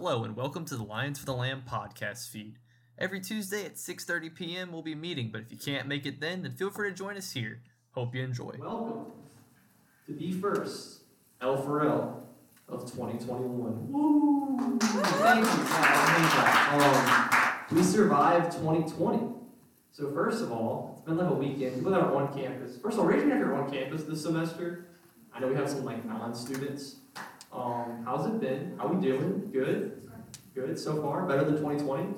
Hello and welcome to the Lions for the Lamb podcast feed. Every Tuesday at 6:30 p.m. we'll be meeting, but if you can't make it then feel free to join us here. Hope you enjoy. Welcome to Be First, L for L of 2021. Woo! Thank you. We survived 2020. So first of all, it's been like a weekend. People that are on campus. First of all, raise your hand if you're on campus this semester. I know we have some non-students. How's it been? How we doing? Good so far. Better than 2020,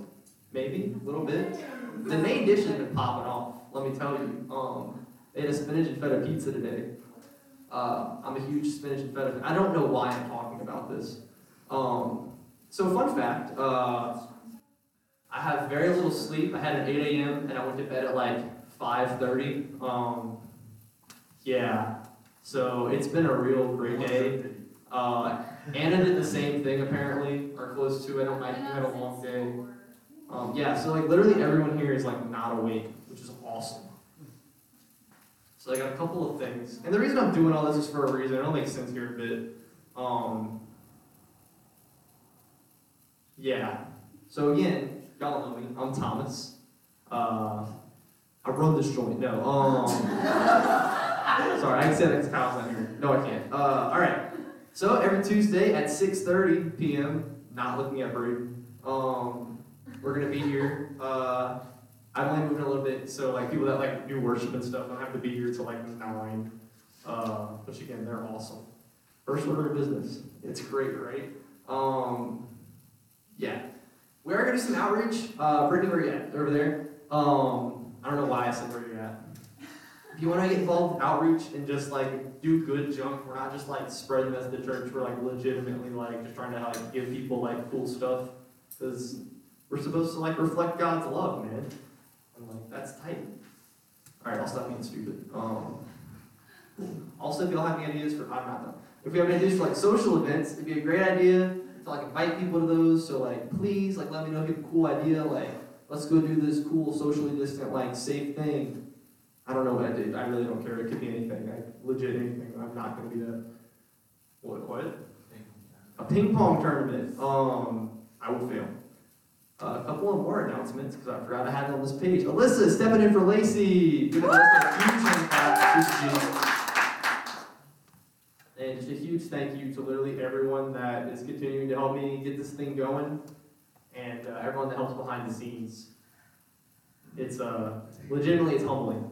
maybe a little bit. The main dish has been popping off. Let me tell you. They had a spinach and feta pizza today. I'm a huge spinach and feta fan. I don't know why I'm talking about this. So fun fact. I have very little sleep. I had an 8 a.m. and I went to bed at 5:30. So it's been a real great day. Anna did the same thing apparently, or close to it. I had a long day. So literally everyone here is not awake, which is awesome. So I got a couple of things, and the reason I'm doing all this is for a reason. It'll make sense here a bit. So again, y'all know me. I'm Thomas. I run this joint. No. Sorry, I can say that because Kyle's not here. No, I can't. All right. So every Tuesday at 6:30 p.m., not looking at Bree, we're going to be here. I'm only moving a little bit, so people that do worship and stuff don't have to be here till 9, which again, they're awesome. First order of business. It's great, right? We are going to do some outreach. Brittany, where are you at? Over there. I don't know why I said where you're at. If you want to get involved in outreach and just do good junk, we're not just spreading this to church, we're legitimately just trying to give people cool stuff, because we're supposed to reflect God's love, man. I'm that's tight. Alright, I'll stop being stupid. Also, if y'all have any ideas for, I'm not done. If you have any ideas for social events, it'd be a great idea to invite people to those, so please let me know if you have a cool idea, let's go do this cool socially distant safe thing. I don't know what I did. I really don't care. It could be anything. Legit anything. I'm not going to be that. What? A ping pong tournament. I will fail. A couple of more announcements, because I forgot I had it on this page. Alyssa, stepping in for Lacey. Give it and just a huge thank you to literally everyone that is continuing to help me get this thing going, and everyone that helps behind the scenes. It's legitimately it's humbling.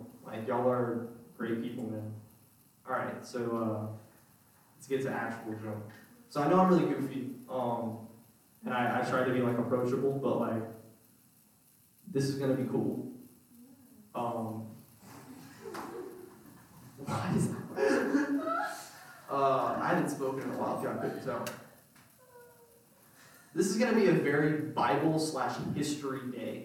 Y'all are great people, man. All right, so let's get to actual joke. So I know I'm really goofy, and I try to be approachable, but this is gonna be cool. Why is that? I haven't spoken in a while, if y'all couldn't tell. This is gonna be a very Bible/history day.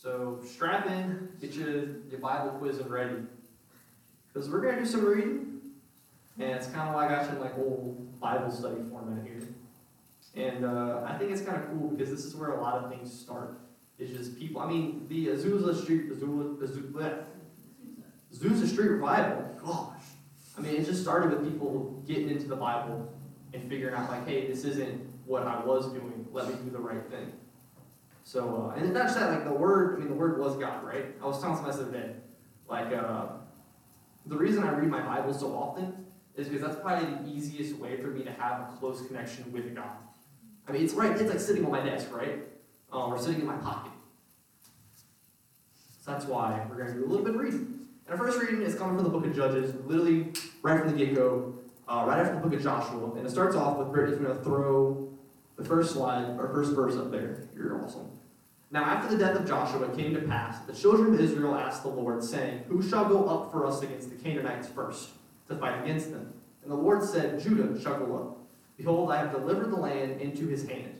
So strap in, get your Bible quiz and ready, because we're going to do some reading, and it's kind of why I got you in old Bible study format here. And I think it's kind of cool, because this is where a lot of things start. It's just people. I mean, the Azusa Street Revival, gosh. I mean, it just started with people getting into the Bible and figuring out, hey, this isn't what I was doing. Let me do the right thing. So, and not just that, the Word was God, right? I was telling somebody the other day, the reason I read my Bible so often is because that's probably the easiest way for me to have a close connection with God. I mean, it's sitting on my desk, right? Or sitting in my pocket. So that's why we're going to do a little bit of reading. And our first reading is coming from the book of Judges, literally right from the get-go, right after the book of Joshua. And it starts off with Brittany's going to throw the first slide, or first verse up there. You're awesome. Now, after the death of Joshua, it came to pass that the children of Israel asked the Lord, saying, "Who shall go up for us against the Canaanites first, to fight against them?" And the Lord said, "Judah shall go up. Behold, I have delivered the land into his hand."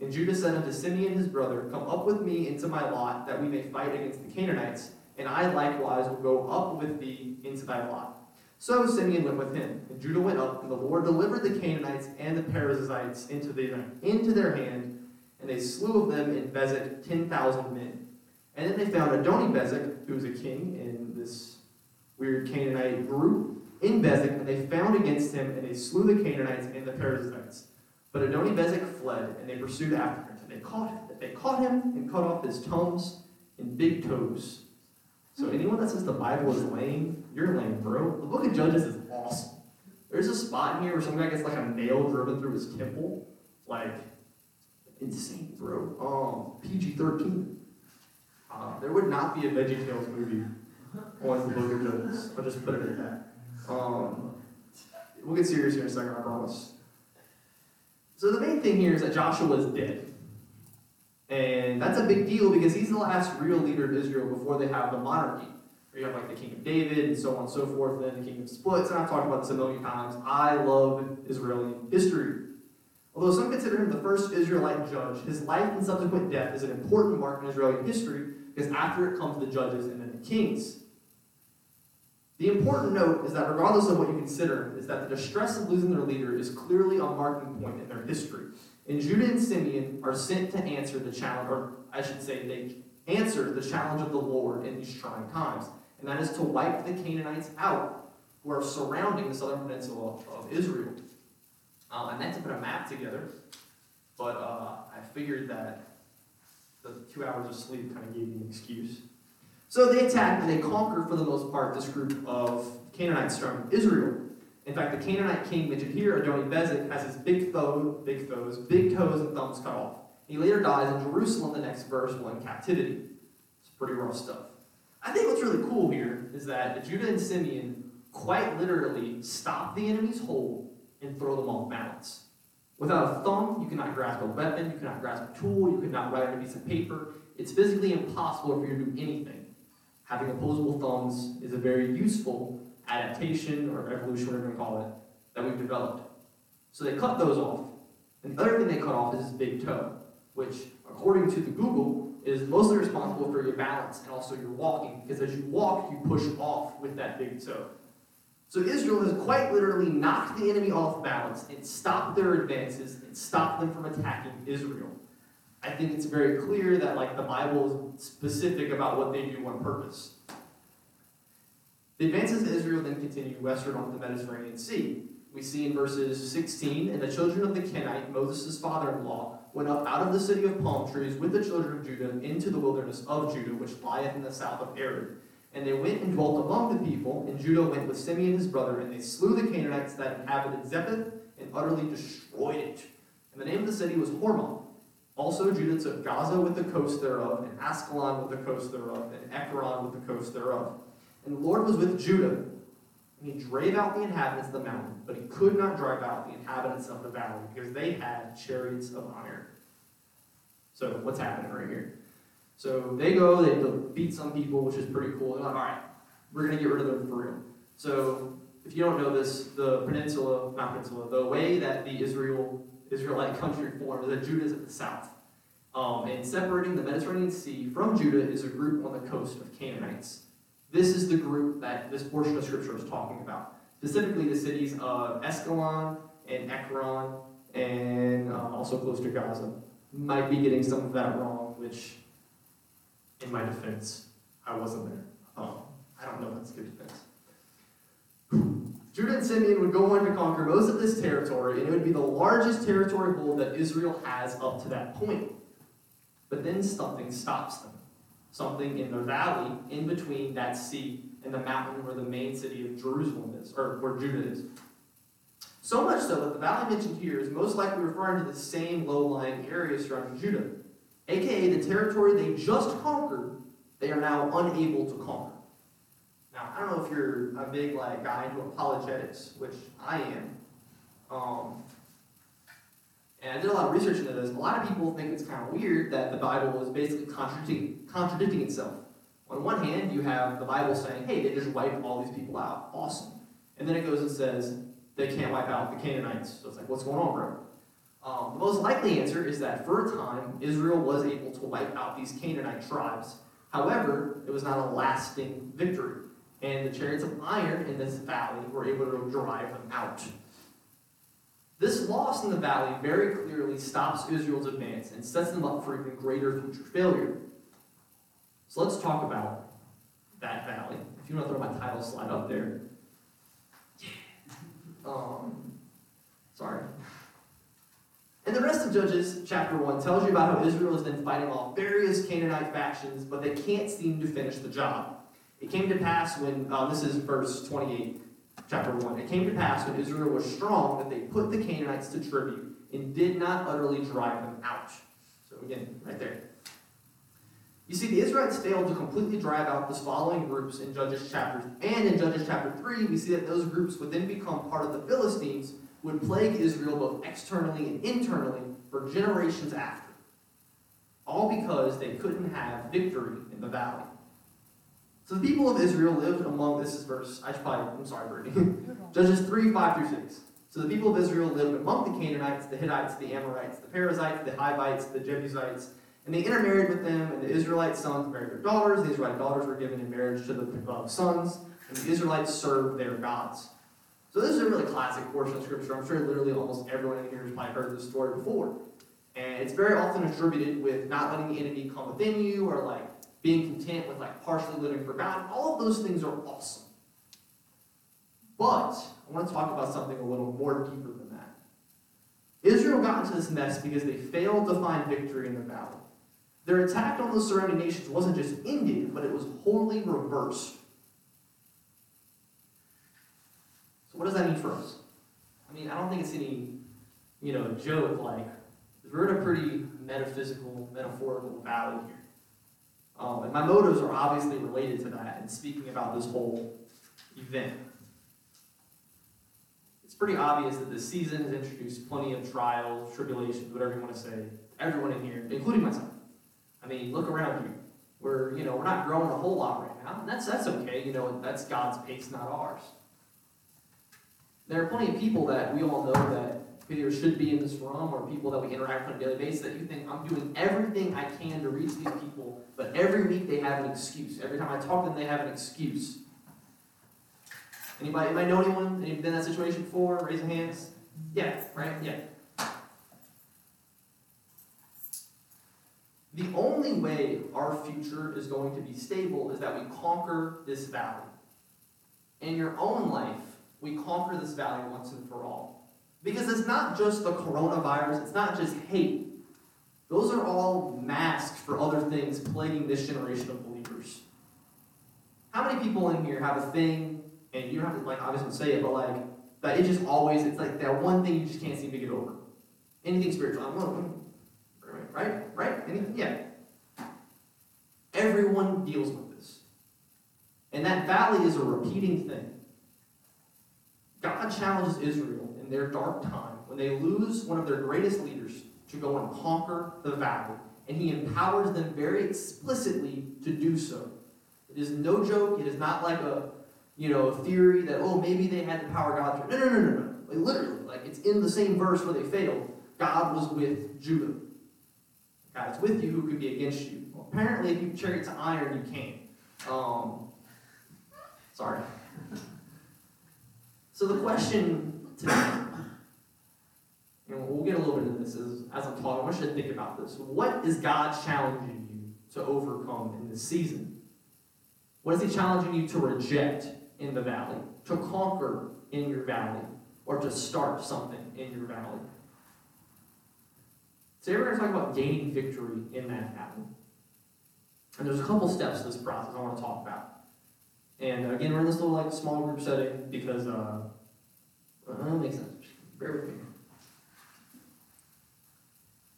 And Judah said unto Simeon his brother, "Come up with me into my lot, that we may fight against the Canaanites, and I likewise will go up with thee into thy lot." So Simeon went with him, and Judah went up, and the Lord delivered the Canaanites and the Perizzites into their hand, and they slew of them in Bezek 10,000 men. And then they found Adoni-Bezek, who was a king in this weird Canaanite group, in Bezek, and they found against him, and they slew the Canaanites and the Perizzites. But Adoni-Bezek fled, and they pursued after him. And they caught him and cut off his thumbs and big toes. So anyone that says the Bible is lame, you're lame, bro. The book of Judges is awesome. There's a spot in here where some guy gets like a nail driven through his temple. Like, insane, bro. PG-13. There would not be a VeggieTales movie on the book of Judges. I'll just put it at that. We'll get serious here in a second, I promise. So the main thing here is that Joshua is dead. And that's a big deal because he's the last real leader of Israel before they have the monarchy. Where you have like the king of David and so on and so forth, and then the kingdom splits. And I've talked about this a million times. I love Israeli history. Although some consider him the first Israelite judge, his life and subsequent death is an important mark in Israeli history because after it comes the judges and then the kings. The important note is that regardless of what you consider, is that the distress of losing their leader is clearly a marking point in their history. And Judah and Simeon are sent to answer the challenge, or I should say they answer the challenge of the Lord in these trying times. And that is to wipe the Canaanites out who are surrounding the southern peninsula of Israel. I meant to put a map together, but I figured that the 2 hours of sleep kind of gave me an excuse. So they attack and they conquer, for the most part, this group of Canaanites from Israel. In fact, the Canaanite king mentioned here, Adoni-Bezek, has his big toes and thumbs cut off. He later dies in Jerusalem, the next verse, while in captivity. It's pretty rough stuff. I think what's really cool here is that Judah and Simeon quite literally stop the enemy's hold and throw them off balance. Without a thumb, you cannot grasp a weapon, you cannot grasp a tool, you cannot write on a piece of paper. It's physically impossible for you to do anything. Having opposable thumbs is a very useful adaptation or evolution, whatever you call it, that we've developed. So they cut those off. And the other thing they cut off is his big toe, which, according to the Google, is mostly responsible for your balance and also your walking, because as you walk, you push off with that big toe. So Israel has quite literally knocked the enemy off balance and stopped their advances and stopped them from attacking Israel. I think it's very clear that the Bible is specific about what they do on purpose. The advances of Israel then continue westward onto the Mediterranean Sea. We see in verses 16, and the children of the Kenite, Moses' father-in-law, went up out of the city of palm trees with the children of Judah into the wilderness of Judah, which lieth in the south of Arad. And they went and dwelt among the people, and Judah went with Simeon his brother, and they slew the Canaanites that inhabited Zephath, and utterly destroyed it. And the name of the city was Hormah. Also Judah took Gaza with the coast thereof, and Ascalon with the coast thereof, and Ekron with the coast thereof. And the Lord was with Judah, and he drave out the inhabitants of the mountain, but he could not drive out the inhabitants of the valley, because they had chariots of iron. So what's happening right here? So they go, they beat some people, which is pretty cool. They're like, all right, we're going to get rid of them for real. So if you don't know this, the way that the Israelite country formed is that Judah is at the south. And separating the Mediterranean Sea from Judah is a group on the coast of Canaanites. This is the group that this portion of Scripture is talking about. Specifically the cities of Ascalon and Ekron, and also close to Gaza. Might be getting some of that wrong, which... in my defense, I wasn't there. I don't know if that's a good defense. Judah and Simeon would go on to conquer most of this territory, and it would be the largest territory hold that Israel has up to that point. But then something stops them. Something in the valley, in between that sea and the mountain where the main city of Jerusalem is, or where Judah is. So much so that the valley mentioned here is most likely referring to the same low-lying areas surrounding Judah. AKA the territory they just conquered, they are now unable to conquer. Now, I don't know if you're a big guy into apologetics, which I am. And I did a lot of research into this. A lot of people think it's kind of weird that the Bible is basically contradicting itself. On one hand, you have the Bible saying, hey, they just wiped all these people out. Awesome. And then it goes and says, they can't wipe out the Canaanites. So it's what's going on, bro? The most likely answer is that for a time, Israel was able to wipe out these Canaanite tribes. However, it was not a lasting victory, and the chariots of iron in this valley were able to drive them out. This loss in the valley very clearly stops Israel's advance and sets them up for even greater future failure. So let's talk about that valley. If you want to throw my title slide up there. Yeah. Sorry. And the rest of Judges chapter 1 tells you about how Israel has been fighting off various Canaanite factions, but they can't seem to finish the job. It came to pass when, this is verse 28, chapter 1. It came to pass when Israel was strong that they put the Canaanites to tribute and did not utterly drive them out. So again, right there. You see, the Israelites failed to completely drive out the following groups in Judges chapter, and in Judges chapter 3, we see that those groups would then become part of the Philistines, would plague Israel both externally and internally for generations after. All because they couldn't have victory in the valley. So the people of Israel lived among, this is verse, Brittany. Judges 3, 5 through 6. So the people of Israel lived among the Canaanites, the Hittites, the Amorites, the Perizzites, the Hivites, the Jebusites, and they intermarried with them, and the Israelite sons married their daughters, the Israelite daughters were given in marriage to the sons, and the Israelites served their gods. So this is a really classic portion of Scripture. I'm sure literally almost everyone in here has probably heard this story before. And it's very often attributed with not letting the enemy come within you, or like being content with like partially living for God. All of those things are awesome. But I want to talk about something a little more deeper than that. Israel got into this mess because they failed to find victory in the valley. Their attack on the surrounding nations wasn't just ended, but it was wholly reversed. So what does that mean for us? I mean, I don't think it's any, joke, like, we're in a pretty metaphorical battle here. And my motives are obviously related to that and speaking about this whole event. It's pretty obvious that this season has introduced plenty of trials, tribulations, whatever you want to say, everyone in here, including myself. I mean, look around you. We're not growing a whole lot right now. And that's okay. That's God's pace, not ours. There are plenty of people that we all know that either should be in this room or people that we interact with on a daily basis that you think, I'm doing everything I can to reach these people, but every week they have an excuse. Every time I talk to them, they have an excuse. Anybody know anyone? Been in that situation before? Raise your hands. Yeah, right? Yeah. The only way our future is going to be stable is that we conquer this valley. In your own life, we conquer this valley once and for all. Because it's not just the coronavirus, it's not just hate. Those are all masks for other things plaguing this generation of believers. How many people in here have a thing, and you don't have to obviously say it, but that it just always, it's like that one thing you just can't seem to get over. Anything spiritual. I'm alone. Right? Anything? Yeah. Everyone deals with this. And that valley is a repeating thing. God challenges Israel in their dark time when they lose one of their greatest leaders to go and conquer the valley. And he empowers them very explicitly to do so. It is no joke. It is not like a theory that, maybe they had the power of God. No. Literally, it's in the same verse where they failed. God was with Judah. God is with you, who could be against you? Well, apparently, if you chariots of iron, you can't. Sorry. So the question today, and we'll get a little bit into this as I'm talking, I want you to think about this. What is God challenging you to overcome in this season? What is he challenging you to reject in the valley, to conquer in your valley, or to start something in your valley? Today we're going to talk about gaining victory in that valley. And there's a couple steps to this process I want to talk about. And again, we're in this little small group setting because that makes sense. Bear with me.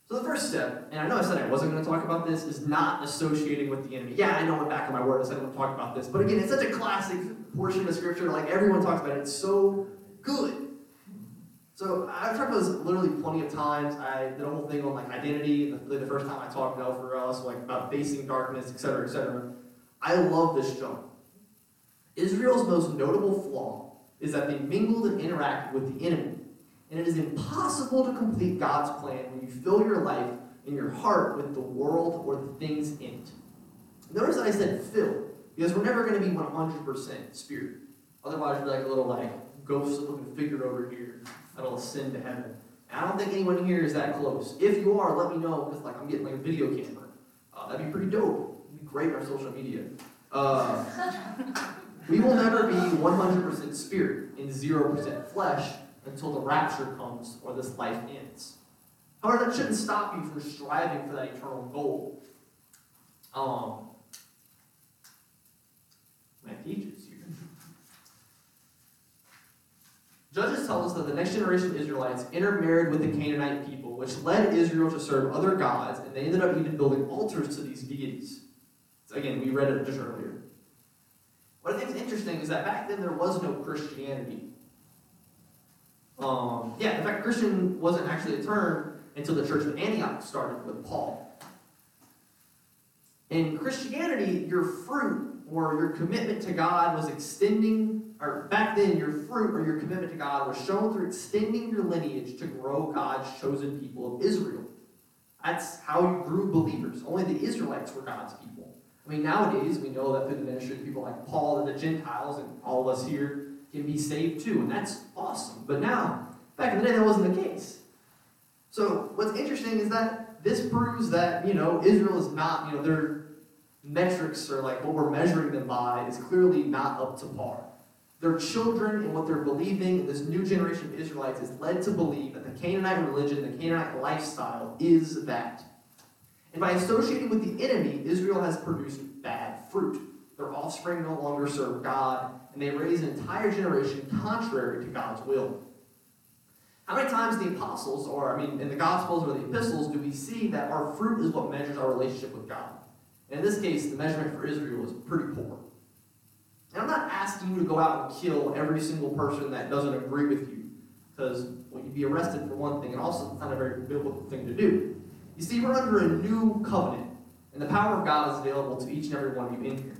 So the first step, and I know I said I wasn't going to talk about this, is not associating with the enemy. Yeah, I know I'm back on my word. I said I don't talk about this. But again, it's such a classic portion of Scripture. Everyone talks about it. It's so good. So I've talked about this literally plenty of times. I did a whole thing on identity, the first time I talked to Alpha Rouse, about facing darkness, etc., etc. I love this jump. Israel's most notable flaw is that they mingled and interacted with the enemy. And it is impossible to complete God's plan when you fill your life and your heart with the world or the things in it. Notice that I said fill, because we're never going to be 100% spirit. Otherwise, we'd be a little ghost-looking figure over here. That'll ascend to heaven. And I don't think anyone here is that close. If you are, let me know, because I'm getting a video camera. That'd be pretty dope. It'd be great on social media. We will never be 100% spirit and 0% flesh until the rapture comes or this life ends. However, that shouldn't stop you from striving for that eternal goal. Matt teaches you. Judges tell us that the next generation of Israelites intermarried with the Canaanite people, which led Israel to serve other gods, and they ended up even building altars to these deities. So again, we read it just earlier. What I think is interesting is that back then there was no Christianity. In fact, Christian wasn't actually a term until the Church of Antioch started with Paul. In Christianity, your fruit or your commitment to God was your commitment to God was shown through extending your lineage to grow God's chosen people of Israel. That's how you grew believers. Only the Israelites were God's people. I mean, nowadays, we know that through the ministry of people like Paul and the Gentiles and all of us here can be saved too, and that's awesome. But now, back in the day, that wasn't the case. So what's interesting is that this proves that, Israel is not, their metrics or like what we're measuring them by is clearly not up to par. Their children and what they're believing, this new generation of Israelites is led to believe that the Canaanite religion, the Canaanite lifestyle is that. And by associating with the enemy, Israel has produced bad fruit. Their offspring no longer serve God, and they raise an entire generation contrary to God's will. How many times the apostles, in the Gospels or the epistles, do we see that our fruit is what measures our relationship with God? And in this case, the measurement for Israel is pretty poor. And I'm not asking you to go out and kill every single person that doesn't agree with you, because you'd be arrested for one thing, and also it's not a very biblical thing to do. You see, we're under a new covenant, and the power of God is available to each and every one of you in here.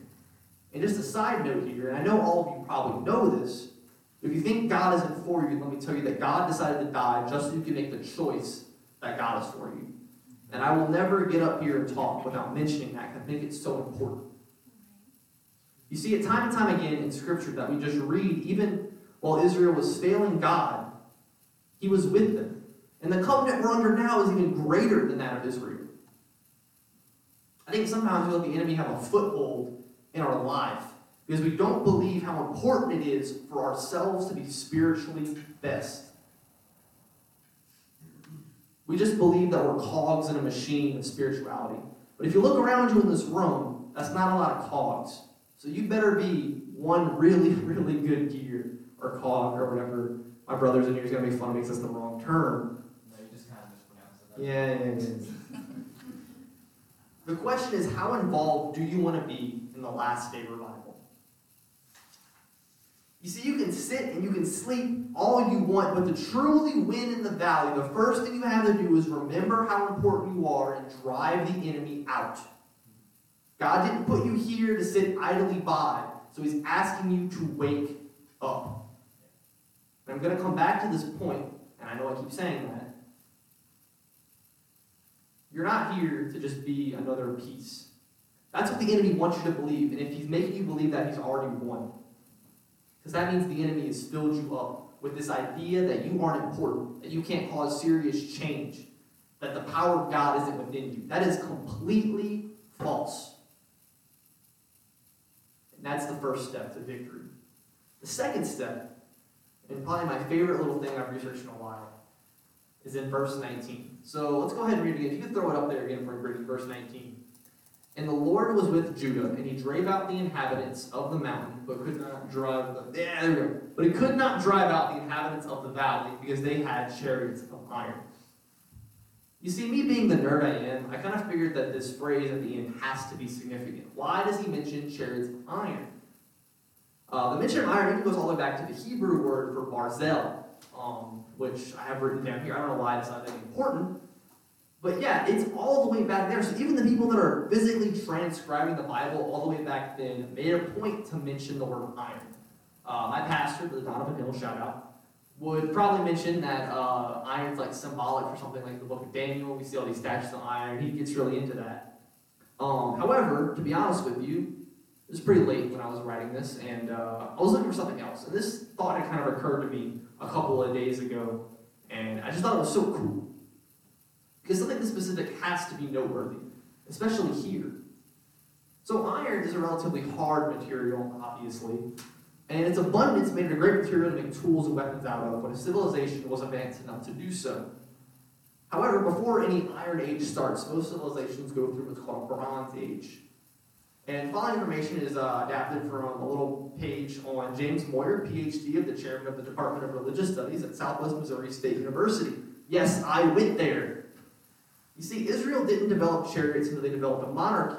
And just a side note here, and I know all of you probably know this, if you think God isn't for you, let me tell you that God decided to die just so you can make the choice that God is for you. And I will never get up here and talk without mentioning that, because I think it's so important. You see it time and time again in Scripture that we just read, even while Israel was failing God, He was with them. And the covenant we're under now is even greater than that of Israel. I think sometimes we let the enemy have a foothold in our life because we don't believe how important it is for ourselves to be spiritually best. We just believe that we're cogs in a machine of spirituality. But if you look around you in this room, that's not a lot of cogs. So you better be one really, really good gear or cog or whatever. My brother's in here is going to make fun of me because that's the wrong term. No, you just kind of mispronounced it. Yeah. The question is, how involved do you want to be in the last day revival? You see, you can sit and you can sleep all you want, but to truly win in the valley, the first thing you have to do is remember how important you are and drive the enemy out. God didn't put you here to sit idly by, so He's asking you to wake up. And I'm going to come back to this point, and I know I keep saying that. You're not here to just be another piece. That's what the enemy wants you to believe, and if he's making you believe that, he's already won. Because that means the enemy has filled you up with this idea that you aren't important, that you can't cause serious change, that the power of God isn't within you. That is completely false. And that's the first step to victory. The second step, and probably my favorite little thing I've researched in a while, is in verse 19. So let's go ahead and read it again. If you could throw it up there again for me, verse 19. And the Lord was with Judah, and He drave out the inhabitants of the mountain, but could not drive them. But He could not drive out the inhabitants of the valley, because they had chariots of iron. You see, me being the nerd I am, I kind of figured that this phrase at the end has to be significant. Why does He mention chariots of iron? The mention of iron even goes all the way back to the Hebrew word for barzel, which I have written down here. I don't know why it's not that important. But yeah, it's all the way back there. So even the people that are physically transcribing the Bible all the way back then made a point to mention the word iron. My pastor, the Donovan Hill, shout out, would probably mention that iron's like symbolic for something like the book of Daniel. We see all these statues of iron. He gets really into that. However, to be honest with you, it was pretty late when I was writing this, and I was looking for something else. And this thought had kind of occurred to me a couple of days ago, and I just thought it was so cool. Because something this specific has to be noteworthy, especially here. So iron is a relatively hard material, obviously. And its abundance made it a great material to make tools and weapons out of when a civilization was advanced enough to do so. However, before any Iron Age starts, most civilizations go through what's called a Bronze Age. And following information is adapted from a little page on James Moyer, PhD of the chairman of the Department of Religious Studies at Southwest Missouri State University. Yes, I went there. You see, Israel didn't develop chariots until they developed a monarchy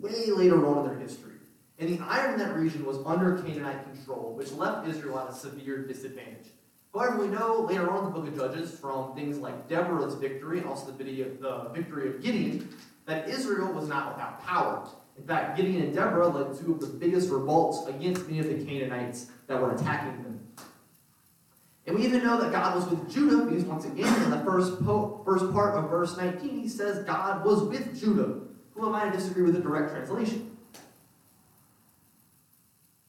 way later on in their history. And the iron in that region was under Canaanite control, which left Israel at a severe disadvantage. However, we know later on in the book of Judges, from things like Deborah's victory and also the victory of Gideon, that Israel was not without power. In fact, Gideon and Deborah led two of the biggest revolts against many of the Canaanites that were attacking them. And we even know that God was with Judah, because once again, in the first part of verse 19, he says God was with Judah. Who am I to disagree with the direct translation?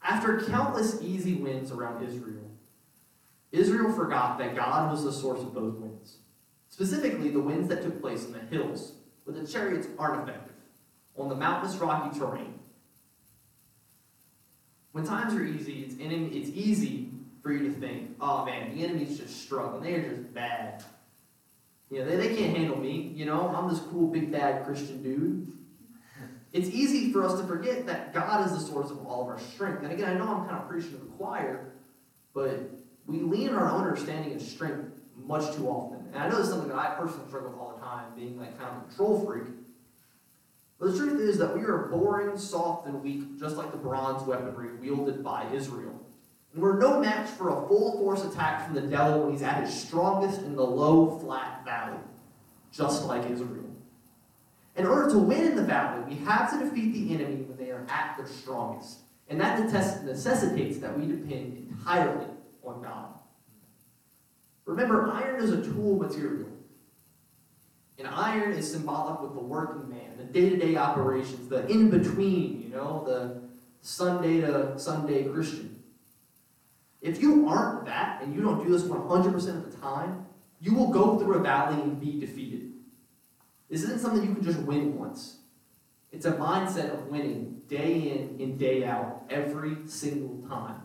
After countless easy wins around Israel, Israel forgot that God was the source of those winds, specifically the winds that took place in the hills, where the chariots aren't effective, on the mountainous rocky terrain. When times are easy, it's easy for you to think, oh man, the enemy's just struggling, they are just bad. You know, they can't handle me, you know, I'm this cool, big, bad Christian dude. It's easy for us to forget that God is the source of all of our strength. And again, I know I'm kind of preaching to the choir, but we lean on our own understanding and strength much too often. And I know this is something that I personally struggle with all the time, being like kind of a control freak. But the truth is that we are boring, soft, and weak, just like the bronze weaponry wielded by Israel. And we're no match for a full-force attack from the devil when he's at his strongest in the low, flat valley, just like Israel. In order to win in the valley, we have to defeat the enemy when they are at their strongest. And that necessitates that we depend entirely on God. Remember, iron is a tool material. And iron is symbolic with the working man, the day-to-day operations, the in-between, you know, the Sunday-to-Sunday Christian. If you aren't that, and you don't do this 100% of the time, you will go through a valley and be defeated. This isn't something you can just win once. It's a mindset of winning day in and day out, every single time.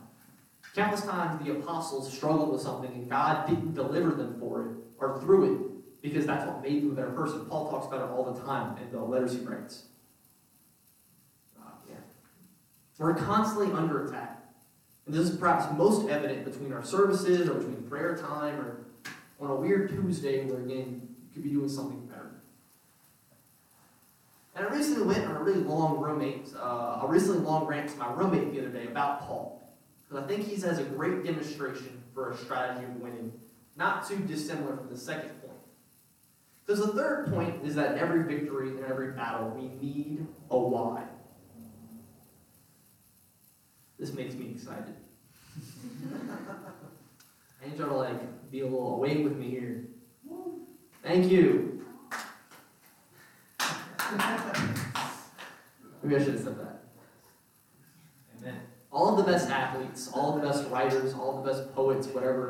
Countless times the apostles struggled with something and God didn't deliver them for it or through it because that's what made them a better person. Paul talks about it all the time in the letters he writes. We're constantly under attack. And this is perhaps most evident between our services or between prayer time or on a weird Tuesday where, again, you could be doing something better. And I recently went on a recently long rant to my roommate the other day about Paul. Because I think he has a great demonstration for a strategy of winning, not too dissimilar from the second point. Because the third point is that in every victory and every battle, we need a why. This makes me excited. I need y'all to be a little away with me here. Thank you. Maybe I should have said that. Amen. All of the best athletes, all of the best writers, all of the best poets, whatever,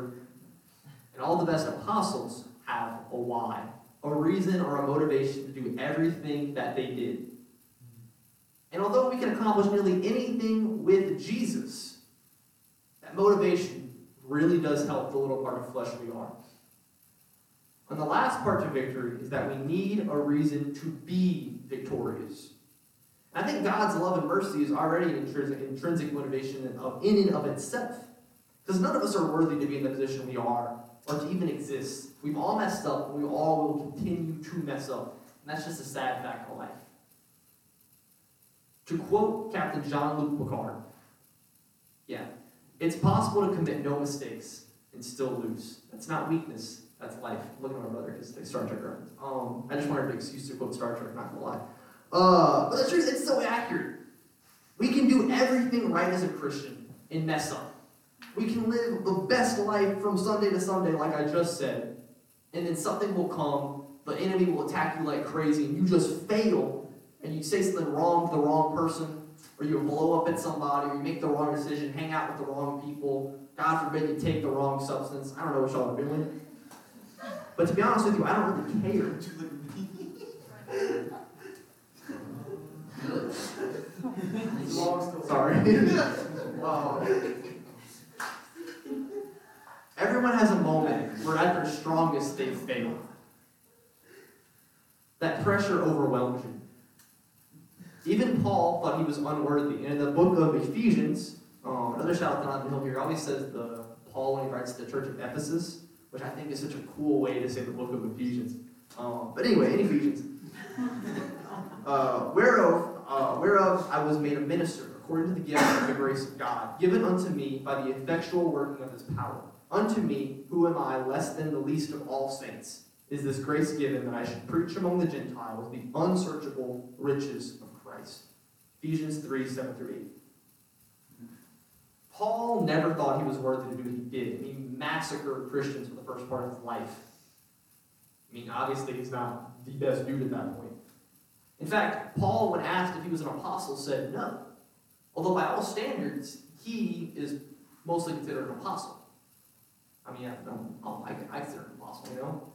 and all the best apostles have a why, a reason or a motivation to do everything that they did. And although we can accomplish nearly anything with Jesus, that motivation really does help the little part of flesh we are. And the last part to victory is that we need a reason to be victorious. I think God's love and mercy is already an intrinsic motivation in and of itself. Because none of us are worthy to be in the position we are, or to even exist. We've all messed up, and we all will continue to mess up. And that's just a sad fact of life. To quote Captain Jean-Luc Picard, it's possible to commit no mistakes and still lose. That's not weakness, that's life. I'm looking at my brother because they Star Trek reference. I just wanted an excuse to quote Star Trek, not gonna lie. But the truth is, it's so accurate. We can do everything right as a Christian and mess up. We can live the best life from Sunday to Sunday, like I just said, and then something will come, the enemy will attack you like crazy, and you just fail, and you say something wrong to the wrong person, or you blow up at somebody, or you make the wrong decision, hang out with the wrong people, God forbid you take the wrong substance. I don't know what y'all are doing. But to be honest with you, I don't really care. Sorry. Wow. Everyone has a moment where at their strongest they fail. overwhelmed him. Even Paul thought he was unworthy. And in the book of Ephesians, another shout out to Donovan Hill here, always says Paul when he writes to the church of Ephesus, which I think is such a cool way to say the book of Ephesians. But anyway, in Ephesians, whereof I was made a minister, according to the gift of the grace of God, given unto me by the effectual working of his power. Unto me, who am I, less than the least of all saints, is this grace given that I should preach among the Gentiles the unsearchable riches of Christ. Ephesians 3, 7 through 8. Paul never thought he was worthy to do what he did. He massacred Christians for the first part of his life. I mean, obviously he's not the best dude at that point. In fact, Paul, when asked if he was an apostle, said no. Although by all standards, he is mostly considered an apostle. I mean, I consider an apostle, you know?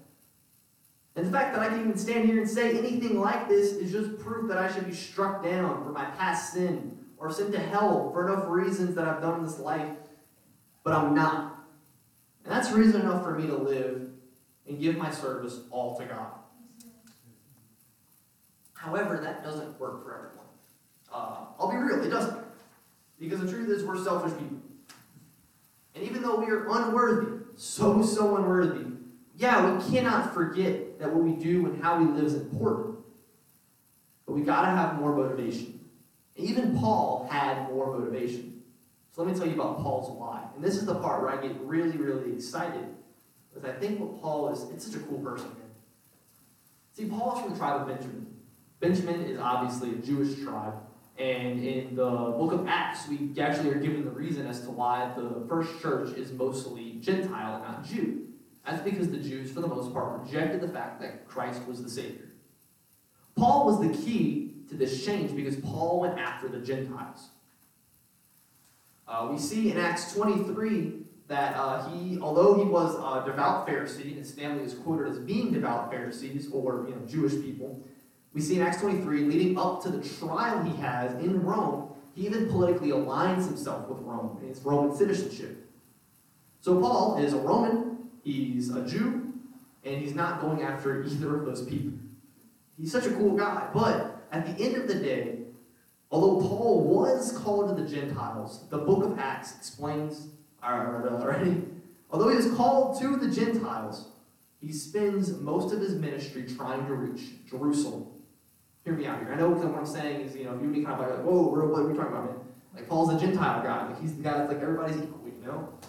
And the fact that I can even stand here and say anything like this is just proof that I should be struck down for my past sin or sent to hell for enough reasons that I've done in this life, but I'm not. And that's reason enough for me to live and give my service all to God. However, that doesn't work for everyone. I'll be real, it doesn't. Because the truth is, we're selfish people. And even though we are unworthy, so unworthy, yeah, we cannot forget that what we do and how we live is important. But we gotta have more motivation. And even Paul had more motivation. So let me tell you about Paul's why. And this is the part where I get really, really excited. Because I think what Paul is, it's such a cool person, man. See, Paul's from the tribe of Benjamin. Benjamin is obviously a Jewish tribe. And in the book of Acts, we actually are given the reason as to why the first church is mostly Gentile and not Jew. That's because the Jews, for the most part, rejected the fact that Christ was the Savior. Paul was the key to this change because Paul went after the Gentiles. We see in Acts 23 that although he was a devout Pharisee, his family is quoted as being devout Pharisees or Jewish people, we see in Acts 23, leading up to the trial he has in Rome, he even politically aligns himself with Rome and his Roman citizenship. So Paul is a Roman, he's a Jew, and he's not going after either of those people. He's such a cool guy, but at the end of the day, although Paul was called to the Gentiles, the book of Acts explains, although he was called to the Gentiles, he spends most of his ministry trying to reach Jerusalem. Hear me out here. I know what I'm saying is, if you'd be kind of like, whoa, what are we talking about, man? Like, Paul's a Gentile guy. Like, he's the guy that's like, everybody's equal,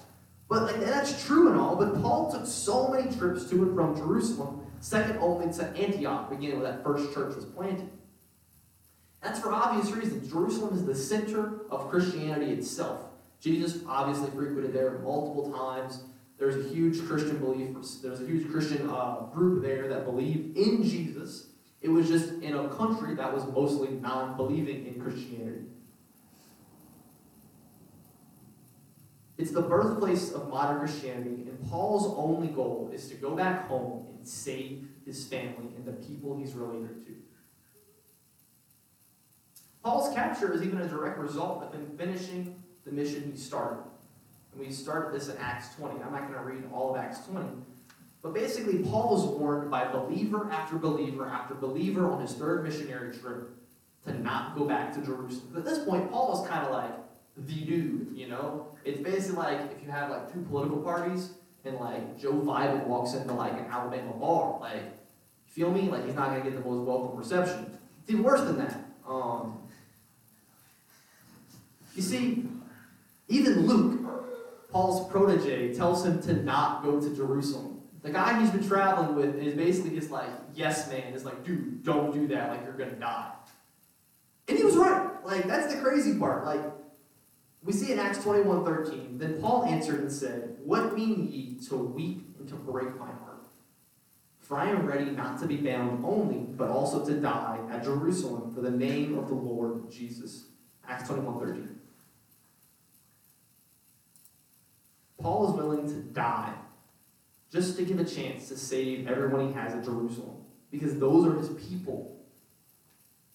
But like, that's true and all, but Paul took so many trips to and from Jerusalem, second only to Antioch, beginning where that first church was planted. That's for obvious reasons. Jerusalem is the center of Christianity itself. Jesus obviously frequented there multiple times. There's a huge Christian belief. There's a huge Christian group there that believed in Jesus. It was just in a country that was mostly non-believing in Christianity. It's the birthplace of modern Christianity, and Paul's only goal is to go back home and save his family and the people he's related to. Paul's capture is even a direct result of him finishing the mission he started. And we start this in Acts 20. I'm not going to read all of Acts 20. But basically, Paul was warned by believer after believer after believer on his third missionary trip to not go back to Jerusalem. But at this point, Paul is kind of like the dude, It's basically like if you have like two political parties and like Joe Biden walks into like an Alabama bar. Like, you feel me? Like, he's not going to get the most welcome reception. It's even worse than that. You see, even Luke, Paul's protege, tells him to not go to Jerusalem. The guy he's been traveling with is basically just like, yes, man. It's like, dude, don't do that. Like, you're going to die. And he was right. Like, that's the crazy part. Like, we see in Acts 21:13, then Paul answered and said, what mean ye to weep and to break my heart? For I am ready not to be bound only, but also to die at Jerusalem for the name of the Lord Jesus. Acts 21:13. Paul is willing to die just to give a chance to save everyone he has at Jerusalem, because those are his people.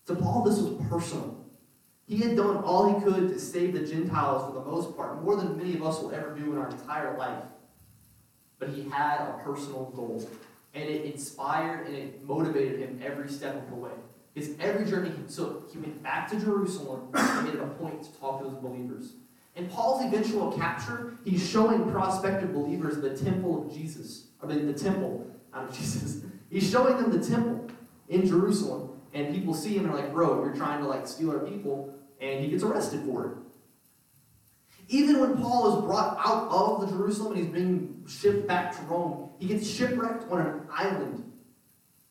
To Paul, this was personal. He had done all he could to save the Gentiles for the most part, more than many of us will ever do in our entire life. But he had a personal goal, and it inspired and it motivated him every step of the way. Because every journey he took, he went back to Jerusalem and made it a point to talk to those believers. In Paul's eventual capture, he's showing prospective believers the temple of Jesus. I mean, the temple, not of Jesus. He's showing them the temple in Jerusalem. And people see him and are like, bro, you're trying to like steal our people. And he gets arrested for it. Even when Paul is brought out of the Jerusalem and he's being shipped back to Rome, he gets shipwrecked on an island.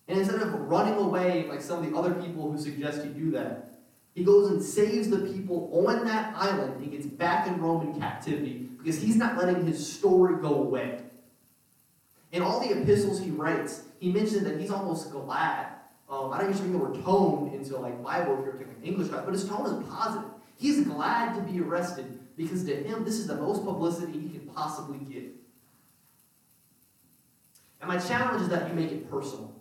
And instead of running away like some of the other people who suggest he do that, he goes and saves the people on that island and gets back in Roman captivity because he's not letting his story go away. In all the epistles he writes, he mentions that he's almost glad. I don't usually think the word tone into like Bible if you're taking English class, but his tone is positive. He's glad to be arrested because to him, this is the most publicity he can possibly get. And my challenge is that you make it personal.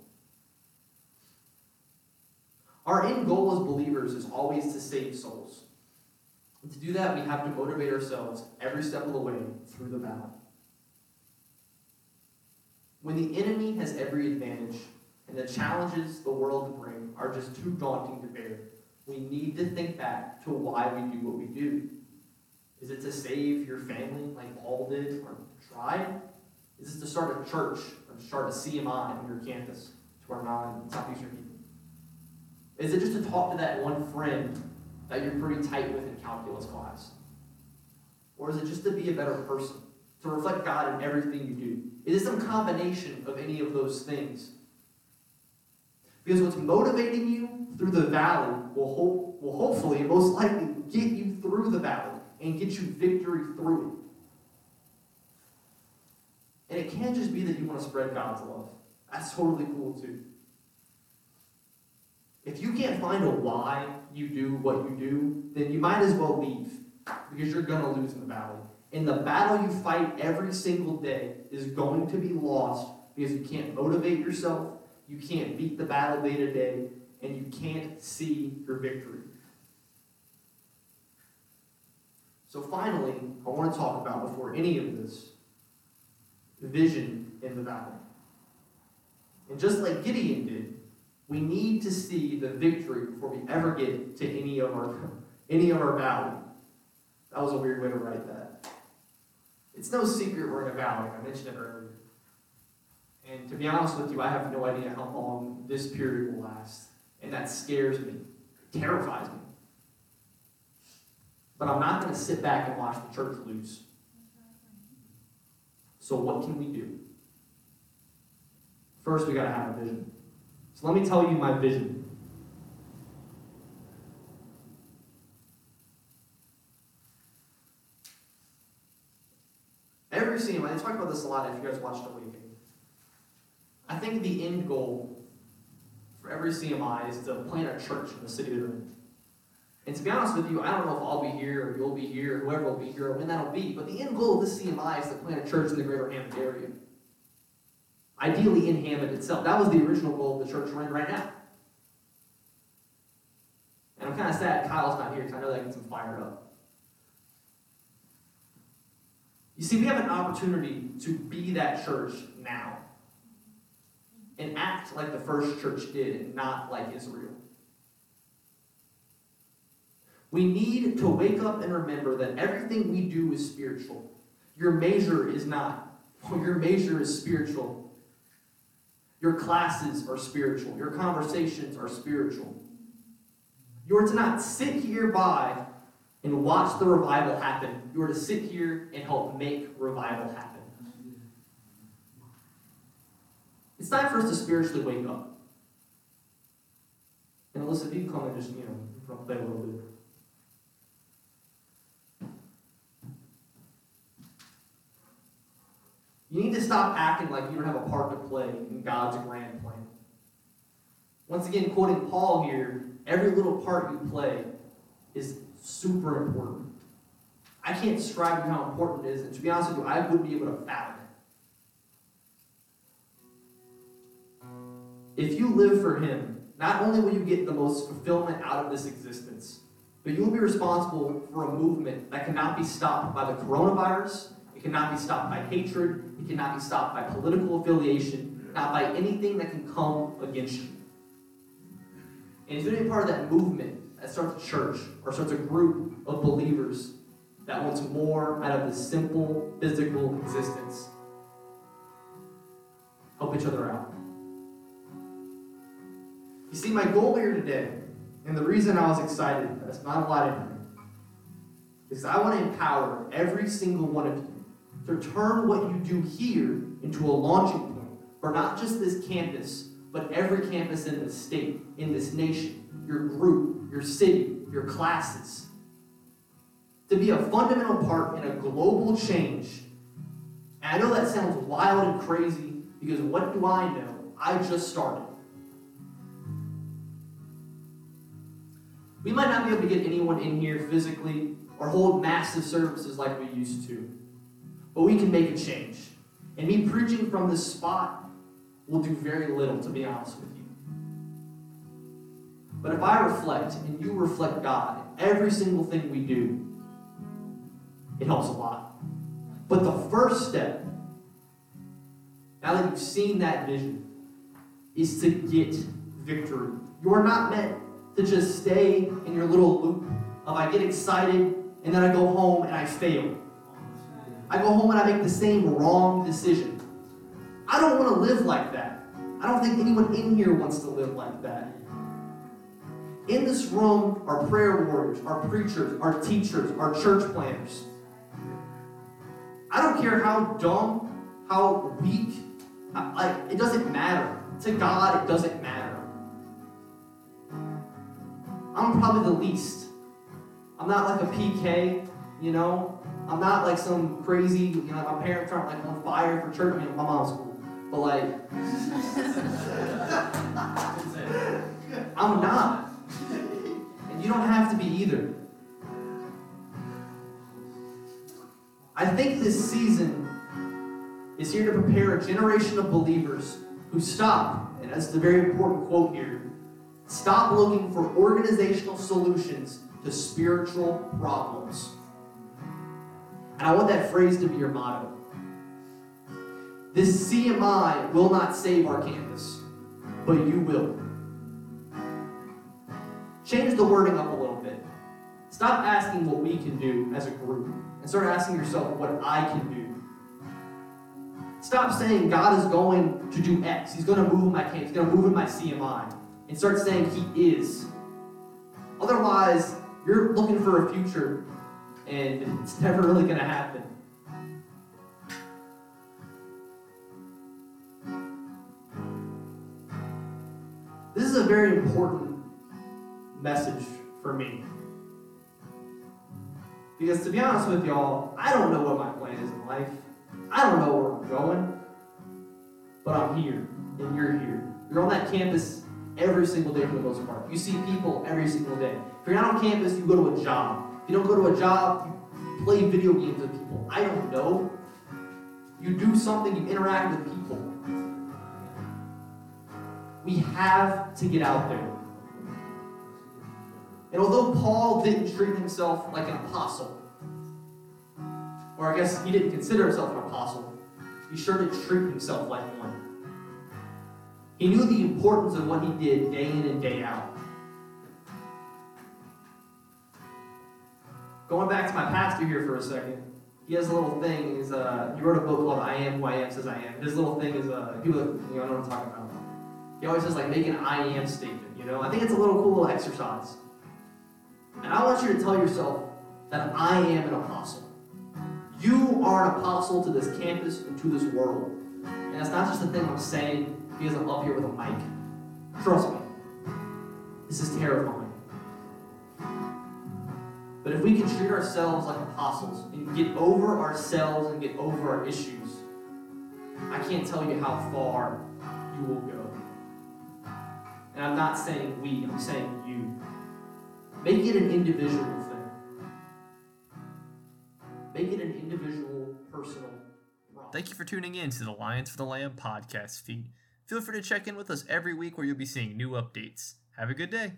Our end goal as believers is always to save souls. And to do that, we have to motivate ourselves every step of the way through the battle. When the enemy has every advantage, and the challenges the world brings are just too daunting to bear, we need to think back to why we do what we do. Is it to save your family like Paul did or tried? Is it to start a church or to start a CMI on your campus to our non-Southeastern people? Is it just to talk to that one friend that you're pretty tight with in calculus class? Or is it just to be a better person? To reflect God in everything you do? Is it some combination of any of those things? Because what's motivating you through the valley will hopefully, most likely, get you through the valley and get you victory through it. And it can't just be that you want to spread God's love. That's totally cool too. If you can't find a why you do what you do, then you might as well leave because you're going to lose in the battle. And the battle you fight every single day is going to be lost because you can't motivate yourself, you can't beat the battle day to day, and you can't see your victory. So finally, I want to talk about, before any of this, vision in the battle. And just like Gideon did, we need to see the victory before we ever get to any of our valley. That was a weird way to write that. It's no secret we're in a valley. I mentioned it earlier. And to be honest with you, I have no idea how long this period will last. And that scares me. It terrifies me. But I'm not going to sit back and watch the church lose. So what can we do? First, we got to have a vision. So let me tell you my vision. Every scene, I talk about this a lot if you guys watched Awakening. I think the end goal for every CMI is to plant a church in the city they're in. And to be honest with you, I don't know if I'll be here, or you'll be here, or whoever will be here, or when that'll be, but the end goal of this CMI is to plant a church in the greater Hammond area. Ideally in Hammond itself. That was the original goal of the church we're in right now. And I'm kind of sad Kyle's not here because I know that gets him fired up. You see, we have an opportunity to be that church now. And act like the first church did and not like Israel. We need to wake up and remember that everything we do is spiritual. Your measure is not. Your measure is spiritual. Your classes are spiritual. Your conversations are spiritual. You are to not sit here by and watch the revival happen. You are to sit here and help make revival happen. It's time for us to spiritually wake up. And Alyssa, if you can come and just, play a little bit. You need to stop acting like you don't have a part to play in God's grand plan. Once again, quoting Paul here, every little part you play is super important. I can't describe how important it is, and to be honest with you, I wouldn't be able to fathom it. If you live for Him, not only will you get the most fulfillment out of this existence, but you will be responsible for a movement that cannot be stopped by the coronavirus, it cannot be stopped by hatred, it cannot be stopped by political affiliation. not by anything that can come against you. And if you're any part of that movement that starts a church or starts a group of believers that wants more out of this simple physical existence, help each other out. You see, my goal here today, and the reason I was excited, that's not a lot in here, is I want to empower every single one of you to turn what you do here into a launching point for not just this campus, but every campus in this state, in this nation, your group, your city, your classes. To be a fundamental part in a global change. And I know that sounds wild and crazy, because what do I know? I just started. We might not be able to get anyone in here physically or hold massive services like we used to, but we can make a change. And me preaching from this spot will do very little, to be honest with you. But if I reflect and you reflect God in every single thing we do, it helps a lot. But the first step, now that you've seen that vision, is to get victory. You are not meant to just stay in your little loop of I get excited and then I go home and I fail. I go home and I make the same wrong decision. I don't want to live like that. I don't think anyone in here wants to live like that. In this room are prayer warriors, are preachers, are teachers, are church planners. I don't care how dumb, how weak, it doesn't matter. To God, it doesn't matter. I'm probably the least. I'm not like a PK, you know? I'm not like some crazy, you know, my parents aren't like on fire for church. I mean, my mom's cool. But like, I'm not. And you don't have to be either. I think this season is here to prepare a generation of believers who stop, and that's the very important quote here, stop looking for organizational solutions to spiritual problems. And I want that phrase to be your motto. This CMI will not save our campus, but you will. Change the wording up a little bit. Stop asking what we can do as a group and start asking yourself what I can do. Stop saying God is going to do X. He's going to move in my campus. He's going to move in my CMI. And start saying he is. Otherwise, you're looking for a future, and it's never really going to happen. This is a very important message for me. Because to be honest with y'all, I don't know what my plan is in life. I don't know where I'm going. But I'm here, and you're here. You're on that campus every single day for the most part. You see people every single day. If you're not on campus, you go to a job. If you don't go to a job, you play video games with people. I don't know. You do something, you interact with people. We have to get out there. And although Paul didn't treat himself like an apostle, or I guess he didn't consider himself an apostle, he sure did treat himself like one. He knew the importance of what he did day in and day out. Going back to my pastor here for a second, he has a little thing. He wrote a book called I Am Who I Am Says I Am. His little thing is, you know what I'm talking about. He always says, like, make an I am statement, you know? I think it's a little cool little exercise. And I want you to tell yourself that I am an apostle. You are an apostle to this campus and to this world. And it's not just a thing I'm saying because I'm up here with a mic. Trust me. This is terrifying. But if we can treat ourselves like apostles and get over ourselves and get over our issues, I can't tell you how far you will go. And I'm not saying we, I'm saying you. Make it an individual thing. Make it an individual, personal problem. Thank you for tuning in to the Lions for the Lamb podcast feed. Feel free to check in with us every week where you'll be seeing new updates. Have a good day.